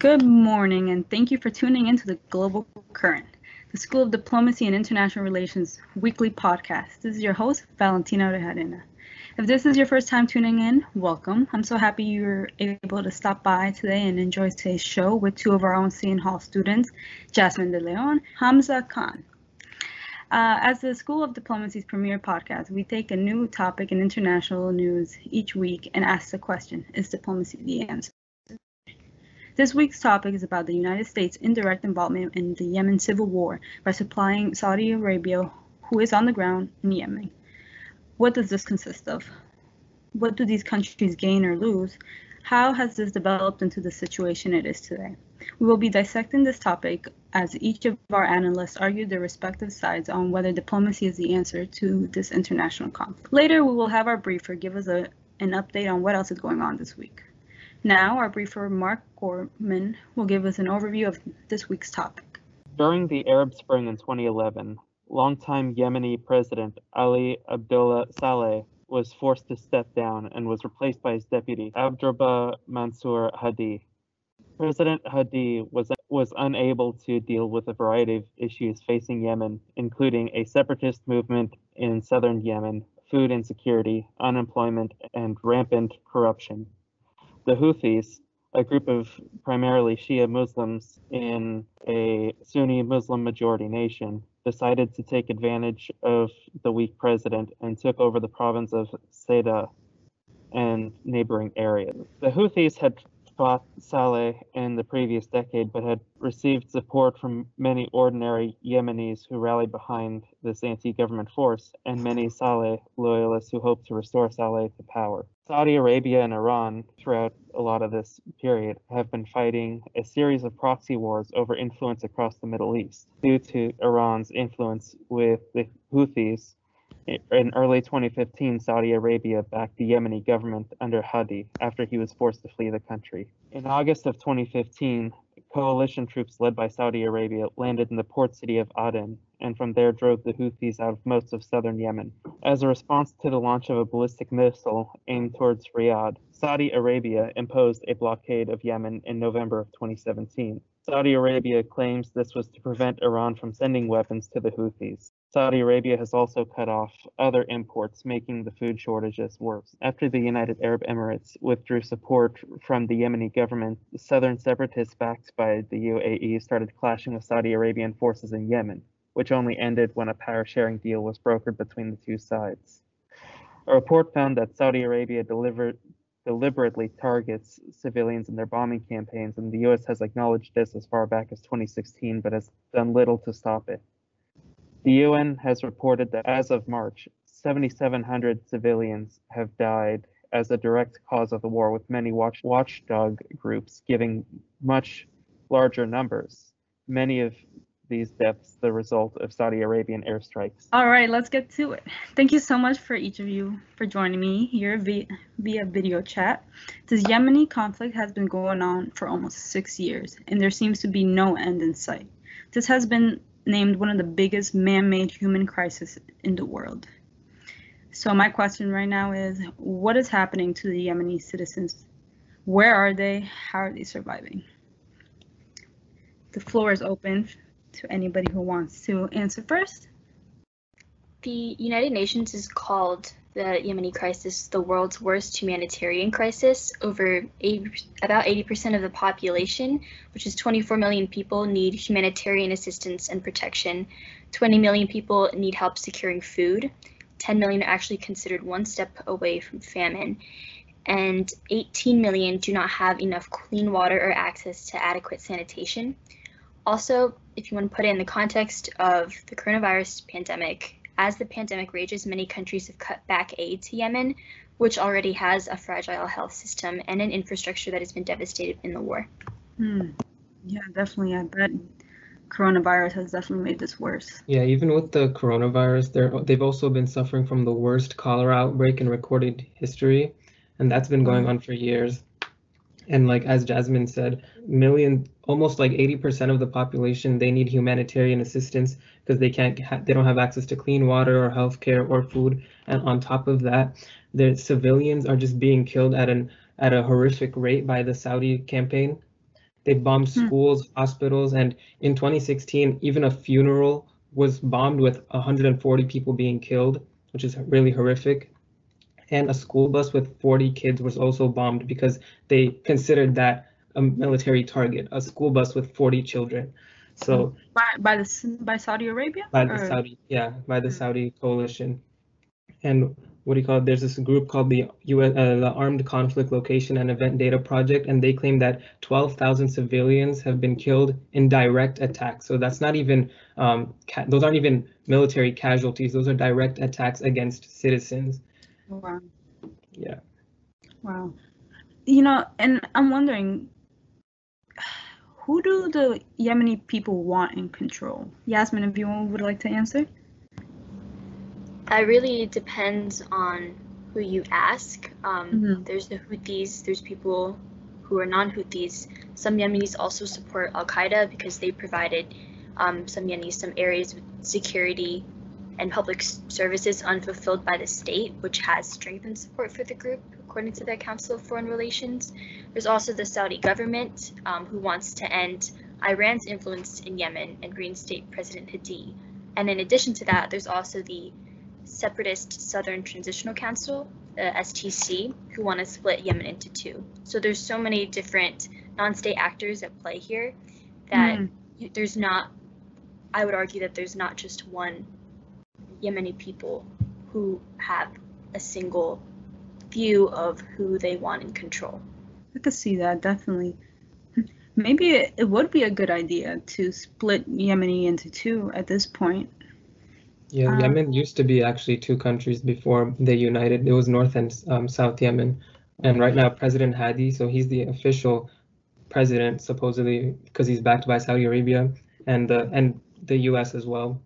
Good morning, and thank you for tuning in to the Global Current, the School of Diplomacy and International Relations weekly podcast. This is your host, Valentina Orejarena. If this is your first time tuning in, welcome. I'm so happy you're able to stop by today and enjoy today's show with two of our own Seton Hall students, Jasmine de Leon, Hamza Khan. As the School of Diplomacy's premier podcast, we take a new topic in international news each week and ask the question, is diplomacy the answer? This week's topic is about the United States' indirect involvement in the Yemen civil war by supplying Saudi Arabia, who is on the ground in Yemen. What does this consist of? What do these countries gain or lose? How has this developed into the situation it is today? We will be dissecting this topic as each of our analysts argue their respective sides on whether diplomacy is the answer to this international conflict. Later, we will have our briefer give us an update on what else is going on this week. Now, our briefer, Mark Gorman, will give us an overview of this week's topic. During the Arab Spring in 2011, longtime Yemeni President Ali Abdullah Saleh was forced to step down and was replaced by his deputy, Abdrabah Mansour Hadi. President Hadi was unable to deal with a variety of issues facing Yemen, including a separatist movement in southern Yemen, food insecurity, unemployment, and rampant corruption. The Houthis, a group of primarily Shia Muslims in a Sunni Muslim majority nation, decided to take advantage of the weak president and took over the province of Saada and neighboring areas. The Houthis had fought Saleh in the previous decade but had received support from many ordinary Yemenis who rallied behind this anti-government force and many Saleh loyalists who hoped to restore Saleh to power. Saudi Arabia and Iran, throughout a lot of this period, have been fighting a series of proxy wars over influence across the Middle East. Due to Iran's influence with the Houthis, in early 2015, Saudi Arabia backed the Yemeni government under Hadi after he was forced to flee the country. In August of 2015, coalition troops led by Saudi Arabia landed in the port city of Aden, and from there drove the Houthis out of most of southern Yemen. As a response to the launch of a ballistic missile aimed towards Riyadh, Saudi Arabia imposed a blockade of Yemen in November of 2017. Saudi Arabia claims this was to prevent Iran from sending weapons to the Houthis. Saudi Arabia has also cut off other imports, making the food shortages worse. After the United Arab Emirates withdrew support from the Yemeni government, the southern separatists backed by the UAE started clashing with Saudi Arabian forces in Yemen, which only ended when a power-sharing deal was brokered between the two sides. A report found that Saudi Arabia deliberately targets civilians in their bombing campaigns, and the U.S. has acknowledged this as far back as 2016, but has done little to stop it. The UN has reported that as of March, 7,700 civilians have died as a direct cause of the war, with many watchdog groups giving much larger numbers. Many of these deaths the result of Saudi Arabian airstrikes. All right, let's get to it. Thank you so much for each of you for joining me here via video chat. This Yemeni conflict has been going on for almost 6 years, and there seems to be no end in sight. This has been named one of the biggest man-made human crises in the world. So my question right now is, what is happening to the Yemeni citizens? Where are they? How are they surviving? The floor is open to anybody who wants to answer first. The United Nations has called the Yemeni crisis the world's worst humanitarian crisis. About 80% of the population, which is 24 million people, need humanitarian assistance and protection. 20 million people need help securing food. 10 million are actually considered one step away from famine. And 18 million do not have enough clean water or access to adequate sanitation. Also, if you want to put it in the context of the coronavirus pandemic, as the pandemic rages, many countries have cut back aid to Yemen, which already has a fragile health system and an infrastructure that has been devastated in the war. Yeah, definitely. I bet coronavirus has definitely made this worse. Yeah, even with the coronavirus, they've also been suffering from the worst cholera outbreak in recorded history, and that's been going on for years. And like as Jasmine said, almost like 80% of the population, they need humanitarian assistance because they don't have access to clean water or healthcare or food. And on top of that, the civilians are just being killed at a horrific rate by the Saudi campaign. They bombed schools, hospitals, and in 2016, even a funeral was bombed with 140 people being killed, which is really horrific. And a school bus with 40 kids was also bombed because they considered that a military target, a school bus with 40 children. So by Saudi Arabia? By the Saudi coalition. And what do you call it? There's this group called the US, the Armed Conflict Location and Event Data Project, and they claim that 12,000 civilians have been killed in direct attacks. So that's not even, those aren't even military casualties. Those are direct attacks against citizens. Wow. Yeah. Wow. You know, and I'm wondering, who do the Yemeni people want in control? Yasmin, if you would like to answer? That really depends on who you ask. There's the Houthis, there's people who are non-Houthis. Some Yemenis also support al-Qaeda because they provided some Yemenis some areas with security and public services unfulfilled by the state, which has strengthened support for the group, according to the Council of Foreign Relations. There's also the Saudi government, who wants to end Iran's influence in Yemen and reinstate President Hadi. And in addition to that, there's also the Separatist Southern Transitional Council, STC, who want to split Yemen into two. So there's so many different non-state actors at play here that there's not, I would argue that there's not just one Yemeni people who have a single view of who they want in control. I could see that, definitely. Maybe it would be a good idea to split Yemeni into two at this point. Yeah, Yemen used to be actually two countries before they united. It was North and South Yemen. And right now, President Hadi, so he's the official president, supposedly, because he's backed by Saudi Arabia and the US as well.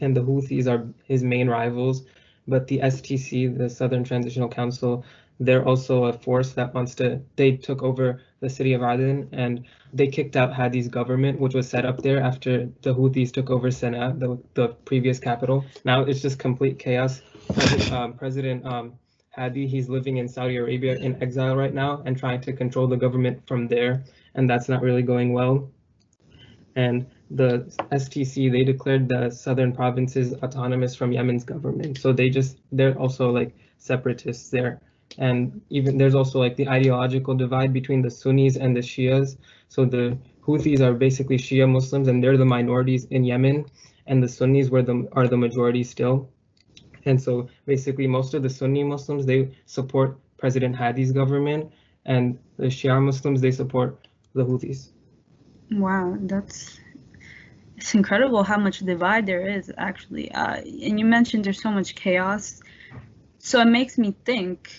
And the Houthis are his main rivals. But the STC, the Southern Transitional Council, they're also a force that wants to, they took over the city of Aden and they kicked out Hadi's government, which was set up there after the Houthis took over Sana'a, the previous capital. Now it's just complete chaos. President Hadi, he's living in Saudi Arabia in exile right now and trying to control the government from there. And that's not really going well. And the STC, they declared the southern provinces autonomous from Yemen's government. So they're also like separatists there. And even there's also like the ideological divide between the Sunnis and the Shias. So the Houthis are basically Shia Muslims and they're the minorities in Yemen, and the Sunnis are the majority still. And so basically most of the Sunni Muslims, they support President Hadi's government, and the Shia Muslims, they support the Houthis. Wow, it's incredible how much divide there is actually. And you mentioned there's so much chaos. So it makes me think,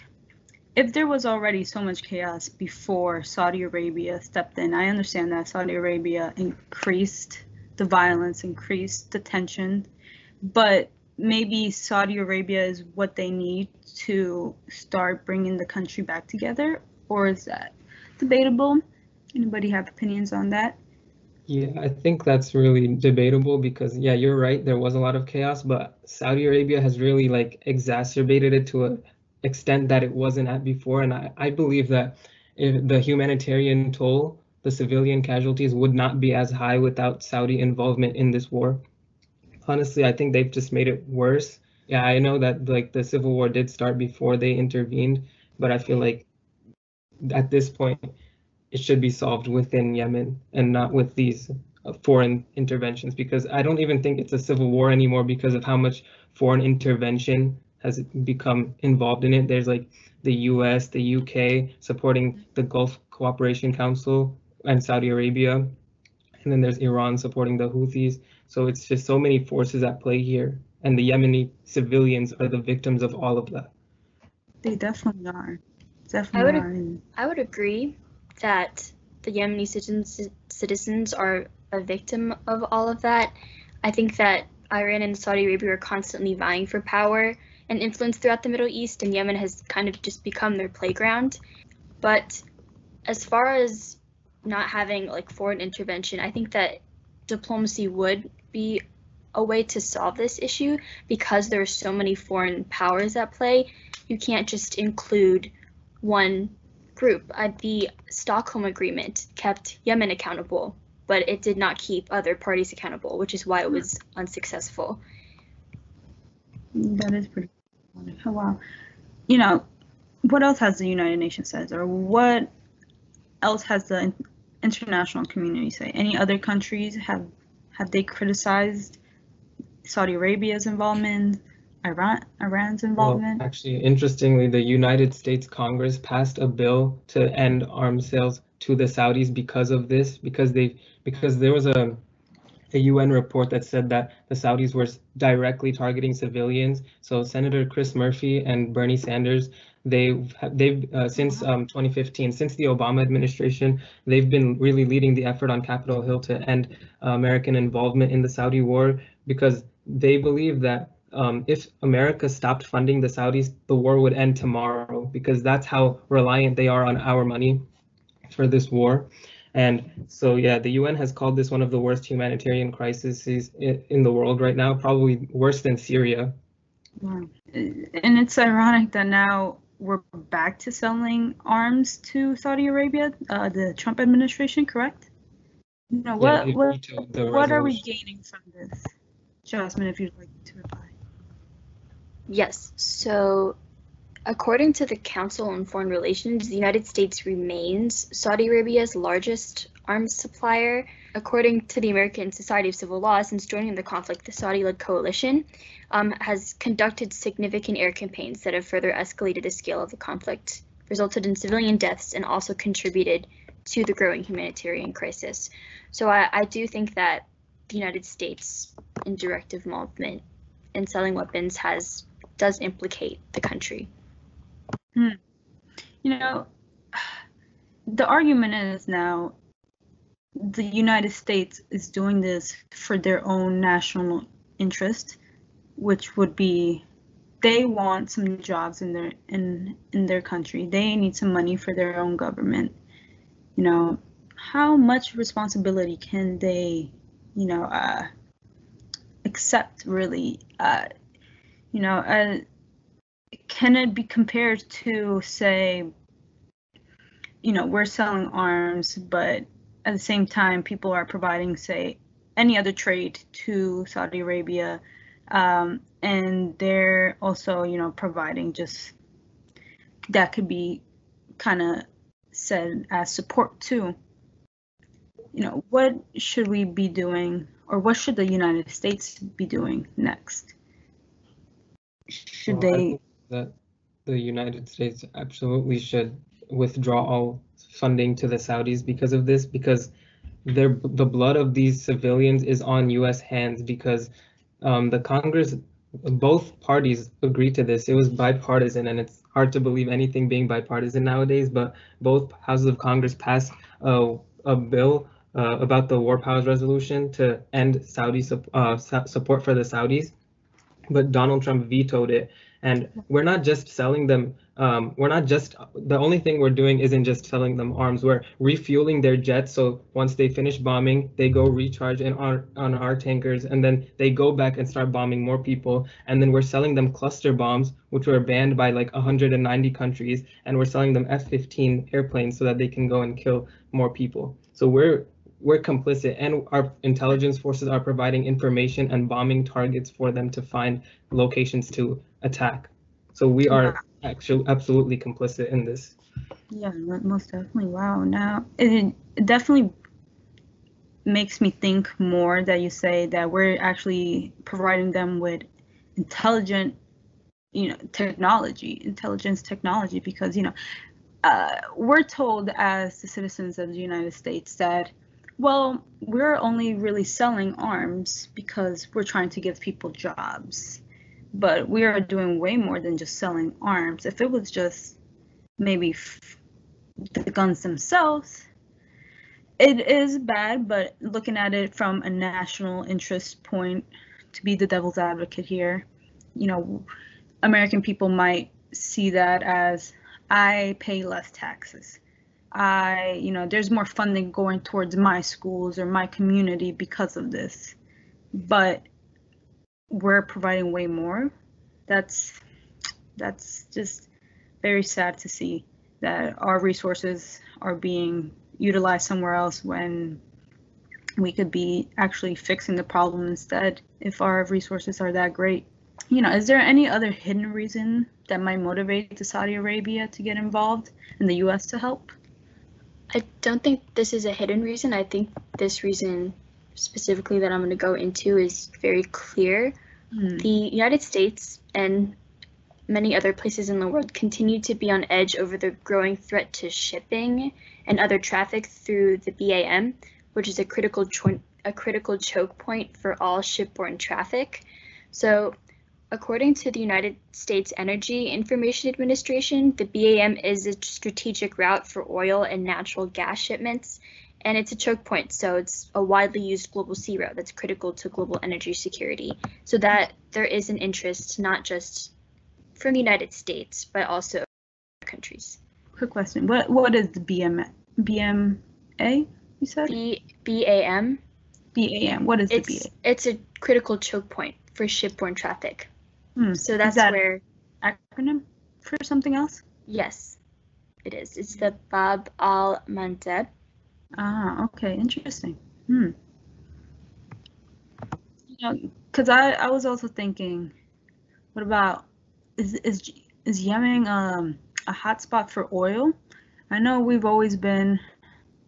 if there was already so much chaos before Saudi Arabia stepped in, I understand that Saudi Arabia increased the violence, increased the tension, but maybe Saudi Arabia is what they need to start bringing the country back together, or is that debatable? Anybody have opinions on that? Yeah, I think that's really debatable because, yeah, you're right, there was a lot of chaos, but Saudi Arabia has really like exacerbated it to a extent that it wasn't at before. And I believe that if the humanitarian toll, the civilian casualties would not be as high without Saudi involvement in this war. Honestly, I think they've just made it worse. Yeah, I know that like the civil war did start before they intervened, but I feel like at this point, it should be solved within Yemen and not with these foreign interventions, because I don't even think it's a civil war anymore because of how much foreign intervention has become involved in it. There's like the US, the UK supporting the Gulf Cooperation Council and Saudi Arabia. And then there's Iran supporting the Houthis. So it's just so many forces at play here. And the Yemeni civilians are the victims of all of that. They definitely are. I would agree that the Yemeni citizens are a victim of all of that. I think that Iran and Saudi Arabia are constantly vying for power and influence throughout the Middle East, and Yemen has kind of just become their playground. But as far as not having like foreign intervention, I think that diplomacy would be a way to solve this issue because there are so many foreign powers at play. You can't just include one group at the Stockholm Agreement kept Yemen accountable, but it did not keep other parties accountable, which is why it was unsuccessful. That is pretty wonderful. Oh, wow. You know, what else has the United Nations said, or what else has the international community say? Any other countries have they criticized Saudi Arabia's involvement, Iran's involvement? Well, actually, interestingly, the United States Congress passed a bill to end arms sales to the Saudis because of this, because there was a UN report that said that the Saudis were directly targeting civilians. So Senator Chris Murphy and Bernie Sanders, they've since 2015, since the Obama administration, they've been really leading the effort on Capitol Hill to end American involvement in the Saudi war, because they believe that if America stopped funding the Saudis, the war would end tomorrow, because that's how reliant they are on our money for this war. And so, yeah, the UN has called this one of the worst humanitarian crises in the world right now, probably worse than Syria. Yeah. And it's ironic that now we're back to selling arms to Saudi Arabia, the Trump administration, correct? No, what are we gaining from this? Jasmine, if you'd like to reply. Yes, so according to the Council on Foreign Relations, the United States remains Saudi Arabia's largest arms supplier. According to the American Society of Civil Law, since joining the conflict, the Saudi-led coalition has conducted significant air campaigns that have further escalated the scale of the conflict, resulted in civilian deaths, and also contributed to the growing humanitarian crisis. So I do think that the United States indirect involvement in selling weapons does implicate the country. You know, the argument is now the United States is doing this for their own national interest, which would be they want some jobs in their country. They need some money for their own government. You know, how much responsibility can they, you know, accept really? You know, can it be compared to, say, you know, we're selling arms, but at the same time, people are providing, say, any other trade to Saudi Arabia, and they're also, you know, providing just, that could be kind of said as support too. You know, what should we be doing, or what should the United States be doing next? Should I think that the United States absolutely should withdraw all funding to the Saudis because of this, because the blood of these civilians is on U.S. hands, because the Congress, both parties agreed to this. It was bipartisan, and it's hard to believe anything being bipartisan nowadays, but both houses of Congress passed a bill about the War Powers Resolution to end Saudi support for the Saudis. But Donald Trump vetoed it, and we're not just selling them. The only thing we're doing isn't just selling them arms. We're refueling their jets. So once they finish bombing, they go recharge on our tankers, and then they go back and start bombing more people. And then we're selling them cluster bombs, which were banned by like 190 countries, and we're selling them F-15 airplanes so that they can go and kill more people. So we're complicit, and our intelligence forces are providing information and bombing targets for them to find locations to attack. So we are actually absolutely complicit in this. Yeah, most definitely. Wow. Now, it definitely makes me think more that you say that we're actually providing them with intelligent, you know, intelligence technology, because, you know, we're told as the citizens of the United States that, well, we're only really selling arms because we're trying to give people jobs, but we are doing way more than just selling arms. If it was just maybe the guns themselves, it is bad, but looking at it from a national interest point, to be the devil's advocate here, you know, American people might see that as, I pay less taxes. You know, there's more funding going towards my schools or my community because of this, but we're providing way more. That's just very sad to see. that our resources are being utilized somewhere else when we could be actually fixing the problem instead if our resources are that great. You know, is there any other hidden reason that might motivate the Saudi Arabia to get involved and the U.S. to help? I don't think this is a hidden reason. I think this reason specifically that I'm going to go into is very clear. The United States and many other places in the world continue to be on edge over the growing threat to shipping and other traffic through the BAM, which is a critical choke point for all shipborne traffic. So, according to the United States Energy Information Administration, the BAM is a strategic route for oil and natural gas shipments, and it's a choke point, so it's a widely used global sea route that's critical to global energy security. So that there is an interest not just from the United States, but also other countries. Quick question, what is the BMA, you said? BAM. BAM, what is the BAM? It's a critical choke point for shipborne traffic. So that's where acronym for something else? Yes, it is. It's the Bab al-Mandeb. Ah, okay, interesting. You know, because I was also thinking, what about is Yemen a hotspot for oil? I know we've always been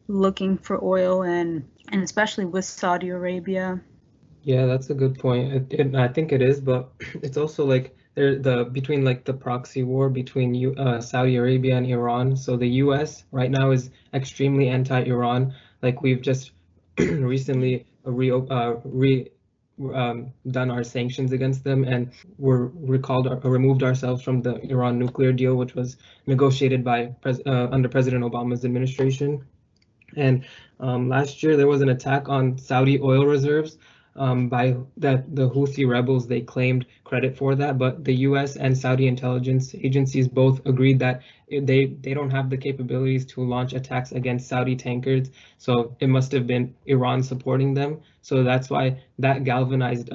looking for oil, and especially with Saudi Arabia. Yeah, that's a good point. I think it is, but it's also like between like the proxy war between Saudi Arabia and Iran. So the U.S. right now is extremely anti-Iran. Like we've just recently done our sanctions against them, and removed ourselves from the Iran nuclear deal, which was negotiated by under President Obama's administration. And last year there was an attack on Saudi oil reserves. By the Houthi rebels, they claimed credit for that, but the U.S. and Saudi intelligence agencies both agreed that they don't have the capabilities to launch attacks against Saudi tankers, so it must have been Iran supporting them. So that's why that galvanized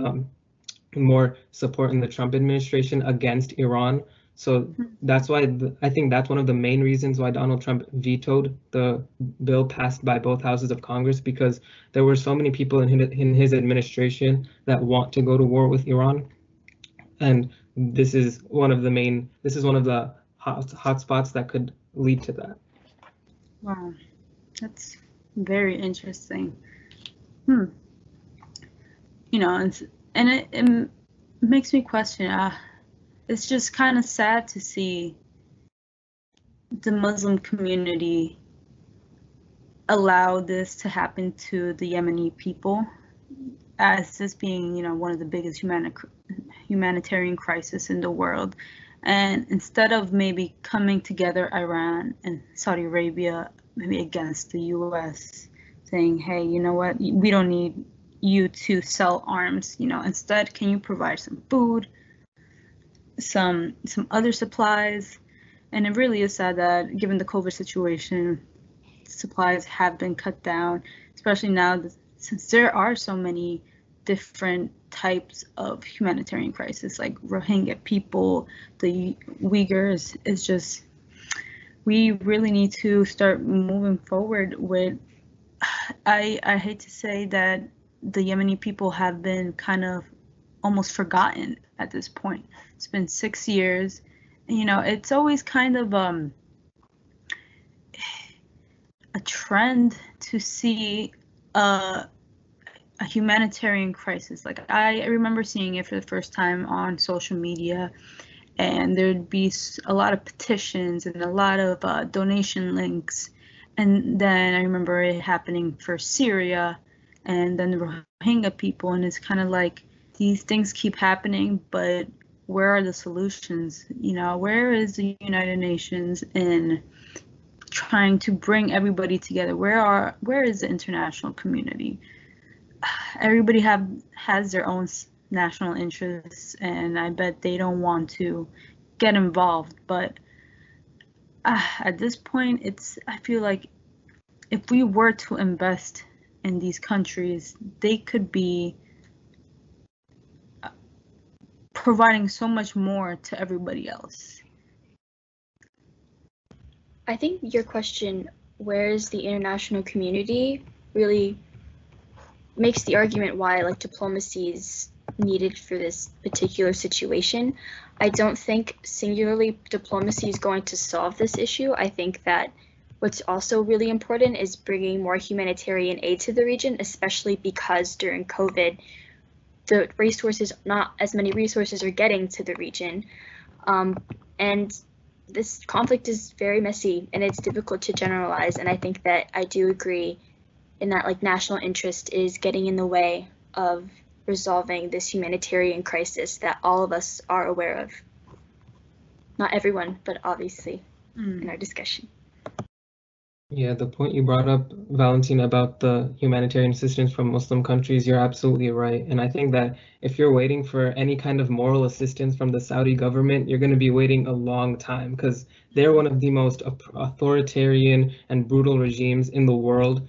more support in the Trump administration against Iran. So that's why I think that's one of the main reasons why Donald Trump vetoed the bill passed by both houses of Congress, because there were so many people in his administration that want to go to war with Iran. And this is one of the hot spots that could lead to that. Wow, that's very interesting. You know, and it makes me question, it's just kind of sad to see the Muslim community allow this to happen to the Yemeni people, as this being, you know, one of the biggest humanitarian crisis in the world. And instead of maybe coming together, Iran and Saudi Arabia, maybe against the U.S., saying, hey, you know what, we don't need you to sell arms, you know, instead, can you provide some food, some other supplies? And it really is sad that given the COVID situation, supplies have been cut down, especially now since there are so many different types of humanitarian crisis, like Rohingya people, the Uyghurs. It's just, we really need to start moving forward with, I hate to say that the Yemeni people have been kind of almost forgotten at this point. It's been 6 years. You know, it's always kind of a trend to see a humanitarian crisis. Like I remember seeing it for the first time on social media, and there'd be a lot of petitions and a lot of donation links. And then I remember it happening for Syria and then the Rohingya people, and it's kind of like, these things keep happening, but where are the solutions? You know, where is the United Nations in trying to bring everybody together? Where is the international community? Everybody has their own national interests, and I bet they don't want to get involved. But at this point, I feel like if we were to invest in these countries, they could be providing so much more to everybody else. I think your question, where is the international community, really makes the argument why like diplomacy is needed for this particular situation. I don't think singularly diplomacy is going to solve this issue. I think that what's also really important is bringing more humanitarian aid to the region, especially because during COVID, the resources, not as many resources are getting to the region. And this conflict is very messy and it's difficult to generalize. And I think that I do agree in that like national interest is getting in the way of resolving this humanitarian crisis that all of us are aware of. Not everyone, but obviously in our discussion. Yeah, the point you brought up, Valentina, about the humanitarian assistance from Muslim countries, you're absolutely right. And I think that if you're waiting for any kind of moral assistance from the Saudi government, you're going to be waiting a long time because they're one of the most authoritarian and brutal regimes in the world,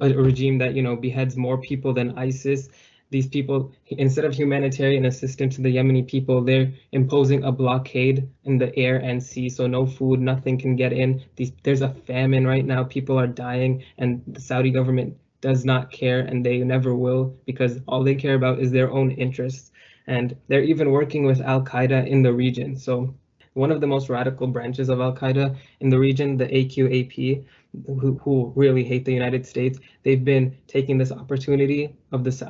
a regime that, you know, beheads more people than ISIS. These people, instead of humanitarian assistance to the Yemeni people, they're imposing a blockade in the air and sea, so no food, nothing can get in. There's a famine right now, people are dying, and the Saudi government does not care, and they never will, because all they care about is their own interests. And they're even working with Al-Qaeda in the region. So one of the most radical branches of Al-Qaeda in the region, the AQAP, who really hate the United States, they've been taking this opportunity of this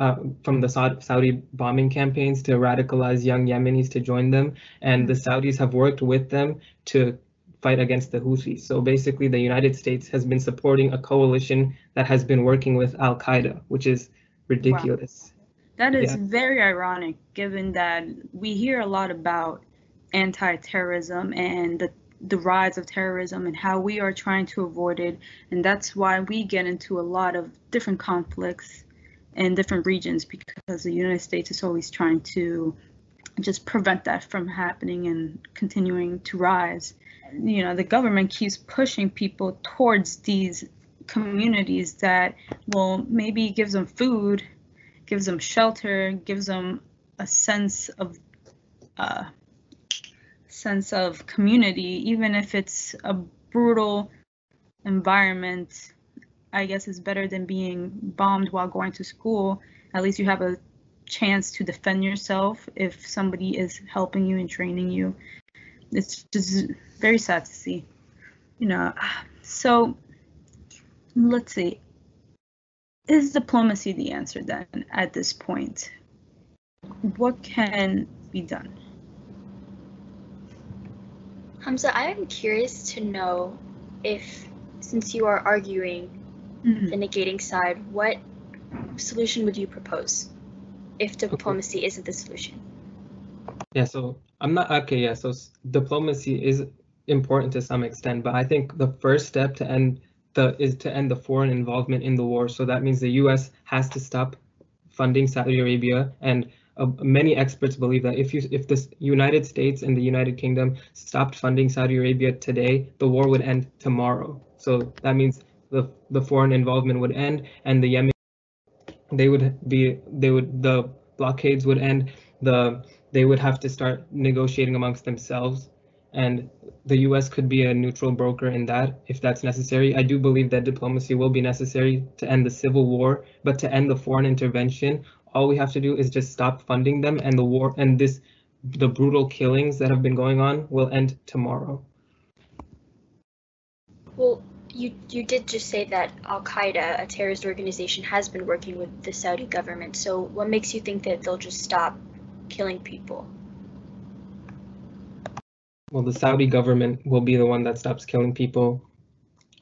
from the Saudi bombing campaigns to radicalize young Yemenis to join them, and the Saudis have worked with them to fight against the Houthis. So basically, the United States has been supporting a coalition that has been working with Al-Qaeda, which is ridiculous. Wow. That is very ironic, given that we hear a lot about anti-terrorism and the rise of terrorism and how we are trying to avoid it, and that's why we get into a lot of different conflicts in different regions, because the United States is always trying to just prevent that from happening and continuing to rise. You know, the government keeps pushing people towards these communities that will maybe gives them food, gives them shelter, gives them a sense of community, even if it's a brutal environment. I guess it's better than being bombed while going to school. At least you have a chance to defend yourself if somebody is helping you and training you. It's just very sad to see, you know. So let's see, is diplomacy the answer then at this point? What can be done? Hamza, I am curious to know if, since you are arguing the negating side, what solution would you propose if diplomacy isn't the solution? Yeah, so so diplomacy is important to some extent, but I think the first step to end the foreign involvement in the war. So that means the U.S. has to stop funding Saudi Arabia, and many experts believe that if the United States and the United Kingdom stopped funding Saudi Arabia today, the war would end tomorrow. So that means the foreign involvement would end, and the Yemen, the blockades would end. They would have to start negotiating amongst themselves, and the U.S. could be a neutral broker in that, if that's necessary. I do believe that diplomacy will be necessary to end the civil war, but to end the foreign intervention, all we have to do is just stop funding them, and the war and the brutal killings that have been going on will end tomorrow. Well, you did just say that Al-Qaeda, a terrorist organization, has been working with the Saudi government. So what makes you think that they'll just stop killing people? Well, the Saudi government will be the one that stops killing people.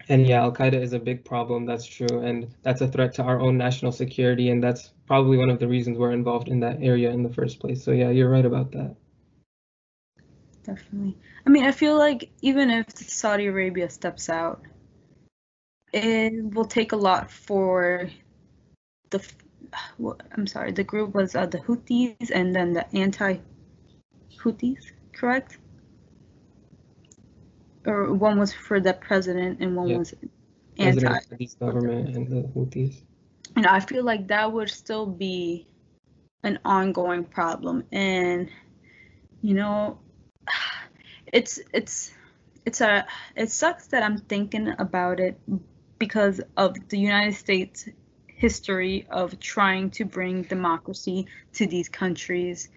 And yeah, Al-Qaeda is a big problem, that's true, and that's a threat to our own national security, and that's probably one of the reasons we're involved in that area in the first place. So yeah, you're right about that. Definitely. I mean, I feel like even if Saudi Arabia steps out, it will take a lot for the group was the Houthis and then the anti-Houthis, correct? Or one was for the president and one was anti government and the Houthis. And I feel like that would still be an ongoing problem. And you know, it's it sucks that I'm thinking about it because of the United States history of trying to bring democracy to these countries.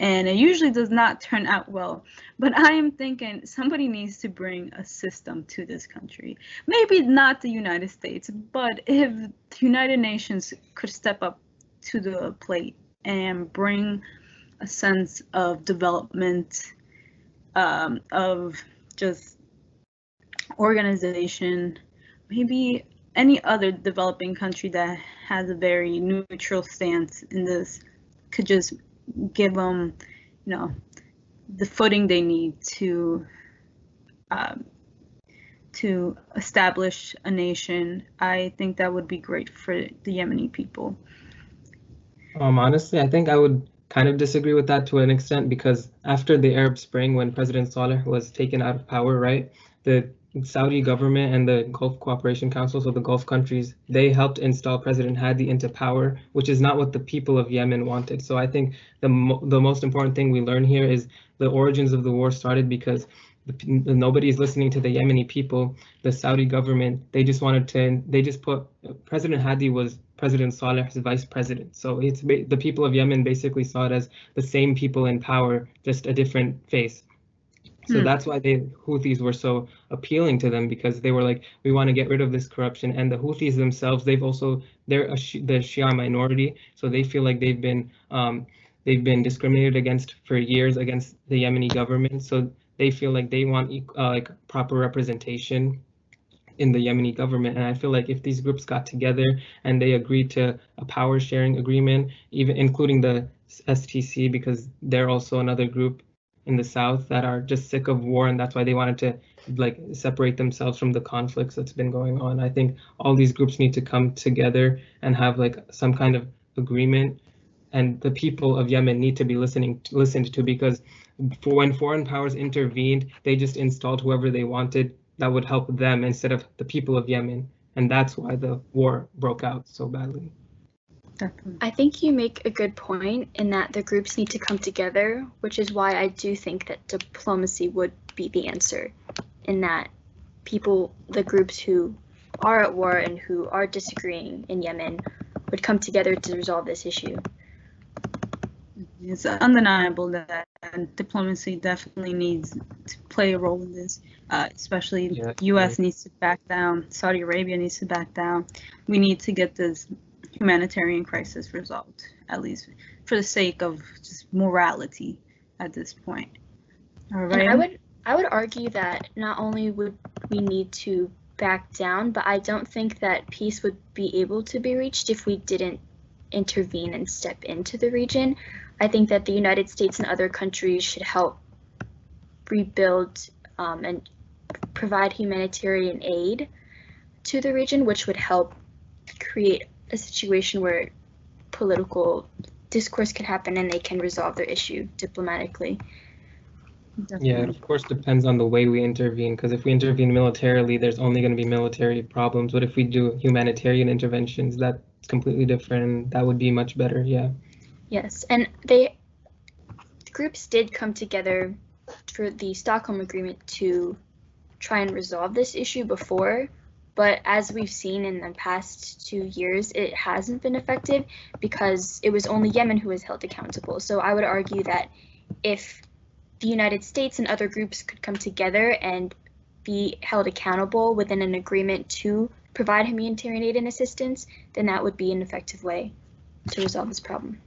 And it usually does not turn out well. But I am thinking somebody needs to bring a system to this country. Maybe not the United States, but if the United Nations could step up to the plate and bring a sense of development, of just organization, maybe any other developing country that has a very neutral stance in this could just give them, you know, the footing they need to establish a nation. I think that would be great for the Yemeni people. Honestly, I think I would kind of disagree with that to an extent, because after the Arab Spring, when President Saleh was taken out of power, right, the Saudi government and the Gulf Cooperation Council, so the Gulf countries, they helped install President Hadi into power, which is not what the people of Yemen wanted. So I think the most important thing we learn here is the origins of the war started because nobody is listening to the Yemeni people. The Saudi government, they just put President Hadi was President Saleh's vice president. So it's the people of Yemen basically saw it as the same people in power, just a different face. So that's why the Houthis were so appealing to them, because they were like, we want to get rid of this corruption. And the Houthis themselves, they're the Shia minority, so they feel like they've been discriminated against for years against the Yemeni government. So they feel like they want like proper representation in the Yemeni government. And I feel like if these groups got together and they agreed to a power sharing agreement, even including the STC, because they're also another group in the south that are just sick of war, and that's why they wanted to like separate themselves from the conflicts that's been going on. I think all these groups need to come together and have like some kind of agreement, and the people of Yemen need to be listened to, because for when foreign powers intervened, they just installed whoever they wanted that would help them instead of the people of Yemen, and that's why the war broke out so badly. I think you make a good point in that the groups need to come together, which is why I do think that diplomacy would be the answer, in that the groups who are at war and who are disagreeing in Yemen would come together to resolve this issue. It's undeniable that diplomacy definitely needs to play a role in this, especially the U.S. needs to back down, Saudi Arabia needs to back down. We need to get this humanitarian crisis resolved, at least for the sake of just morality at this point. All right. And I would argue that not only would we need to back down, but I don't think that peace would be able to be reached if we didn't intervene and step into the region. I think that the United States and other countries should help rebuild and provide humanitarian aid to the region, which would help create a situation where political discourse could happen and they can resolve their issue diplomatically. Definitely. Yeah, it of course depends on the way we intervene, because if we intervene militarily, there's only going to be military problems. But if we do humanitarian interventions, that's completely different, and that would be much better. Yeah. Yes, and the groups did come together for the Stockholm Agreement to try and resolve this issue before. But as we've seen in the past 2 years, it hasn't been effective because it was only Yemen who was held accountable. So I would argue that if the United States and other groups could come together and be held accountable within an agreement to provide humanitarian aid and assistance, then that would be an effective way to resolve this problem.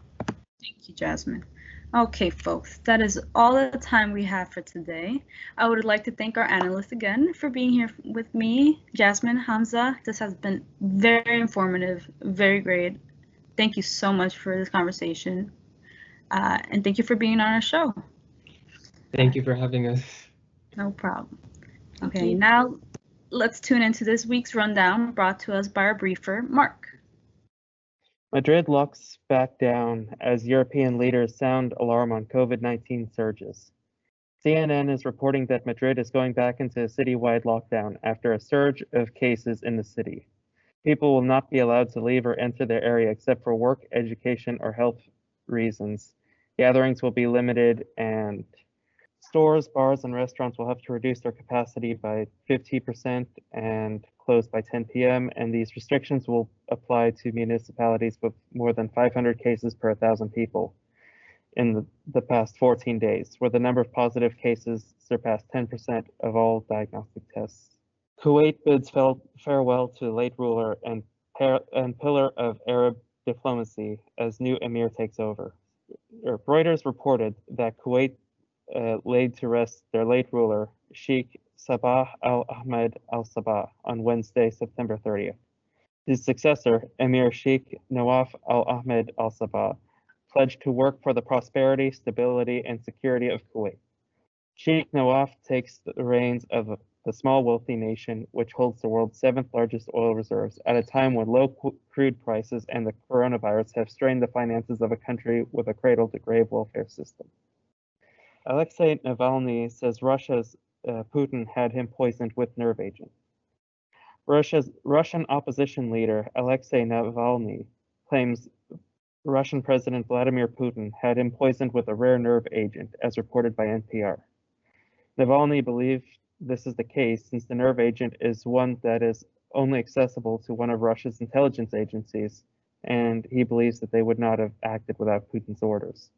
Thank you, Jasmine. Okay, folks, that is all the time we have for today. I would like to thank our analysts again for being here with me, Jasmine, Hamza. This has been very informative, very great. Thank you so much for this conversation. And thank you for being on our show. Thank you for having us. No problem. Okay, now let's tune into this week's rundown brought to us by our briefer, Mark. Madrid locks back down as European leaders sound alarm on COVID-19 surges. CNN is reporting that Madrid is going back into a citywide lockdown after a surge of cases in the city. People will not be allowed to leave or enter their area except for work, education, or health reasons. Gatherings will be limited, and Stores, bars, and restaurants will have to reduce their capacity by 50% and close by 10 p.m. And these restrictions will apply to municipalities with more than 500 cases per 1,000 people in the past 14 days, where the number of positive cases surpassed 10% of all diagnostic tests. Kuwait bids farewell to late ruler and pillar of Arab diplomacy as new emir takes over. Reuters reported that Kuwait laid to rest their late ruler, Sheikh Sabah al-Ahmed al-Sabah, on Wednesday, September 30th. His successor, Emir Sheikh Nawaf al-Ahmed al-Sabah, pledged to work for the prosperity, stability, and security of Kuwait. Sheikh Nawaf takes the reins of the small wealthy nation, which holds the world's 7th largest oil reserves, at a time when low crude prices and the coronavirus have strained the finances of a country with a cradle-to-grave welfare system. Alexei Navalny says Russia's Putin had him poisoned with nerve agent. Russian opposition leader Alexei Navalny claims Russian President Vladimir Putin had him poisoned with a rare nerve agent, as reported by NPR. Navalny believed this is the case since the nerve agent is one that is only accessible to one of Russia's intelligence agencies, and he believes that they would not have acted without Putin's orders.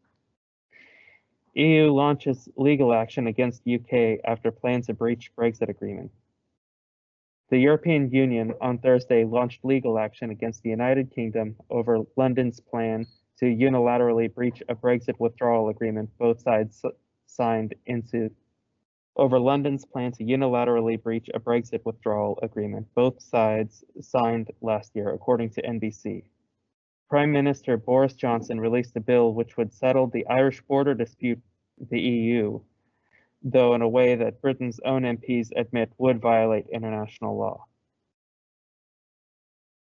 EU launches legal action against UK after plans to breach Brexit agreement. The European Union on Thursday launched legal action against the United Kingdom over London's plan to unilaterally breach a Brexit withdrawal agreement both sides signed into. Last year, according to NBC. Prime Minister Boris Johnson released a bill which would settle the Irish border dispute with the EU, though in a way that Britain's own MPs admit would violate international law.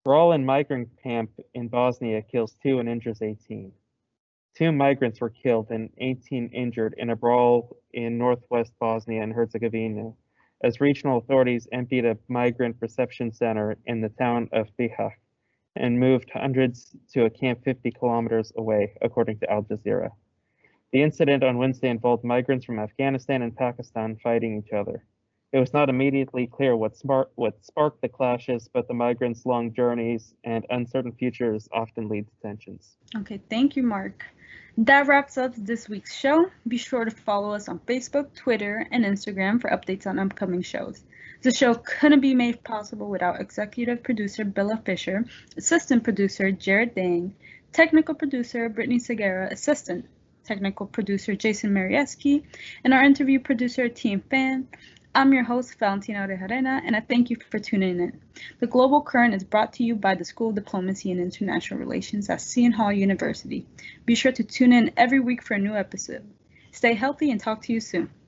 Brawl in migrant camp in Bosnia kills 2 and injures 18. 2 migrants were killed and 18 injured in a brawl in northwest Bosnia and Herzegovina, as regional authorities emptied a migrant reception center in the town of Bihać and moved hundreds to a camp 50 kilometers away, according to Al Jazeera. The incident on Wednesday involved migrants from Afghanistan and Pakistan fighting each other. It was not immediately clear what sparked the clashes, but the migrants' long journeys and uncertain futures often lead to tensions. Okay, thank you, Mark. That wraps up this week's show. Be sure to follow us on Facebook, Twitter, and Instagram for updates on upcoming shows. The show couldn't be made possible without executive producer Bella Fisher, assistant producer Jarrett Dang, technical producer Brittney Segura, assistant technical producer Jason Maryeski, and our interview producer Team Fan. I'm your host, Valentina Orejarena, and I thank you for tuning in. The Global Current is brought to you by the School of Diplomacy and International Relations at Seton Hall University. Be sure to tune in every week for a new episode. Stay healthy and talk to you soon.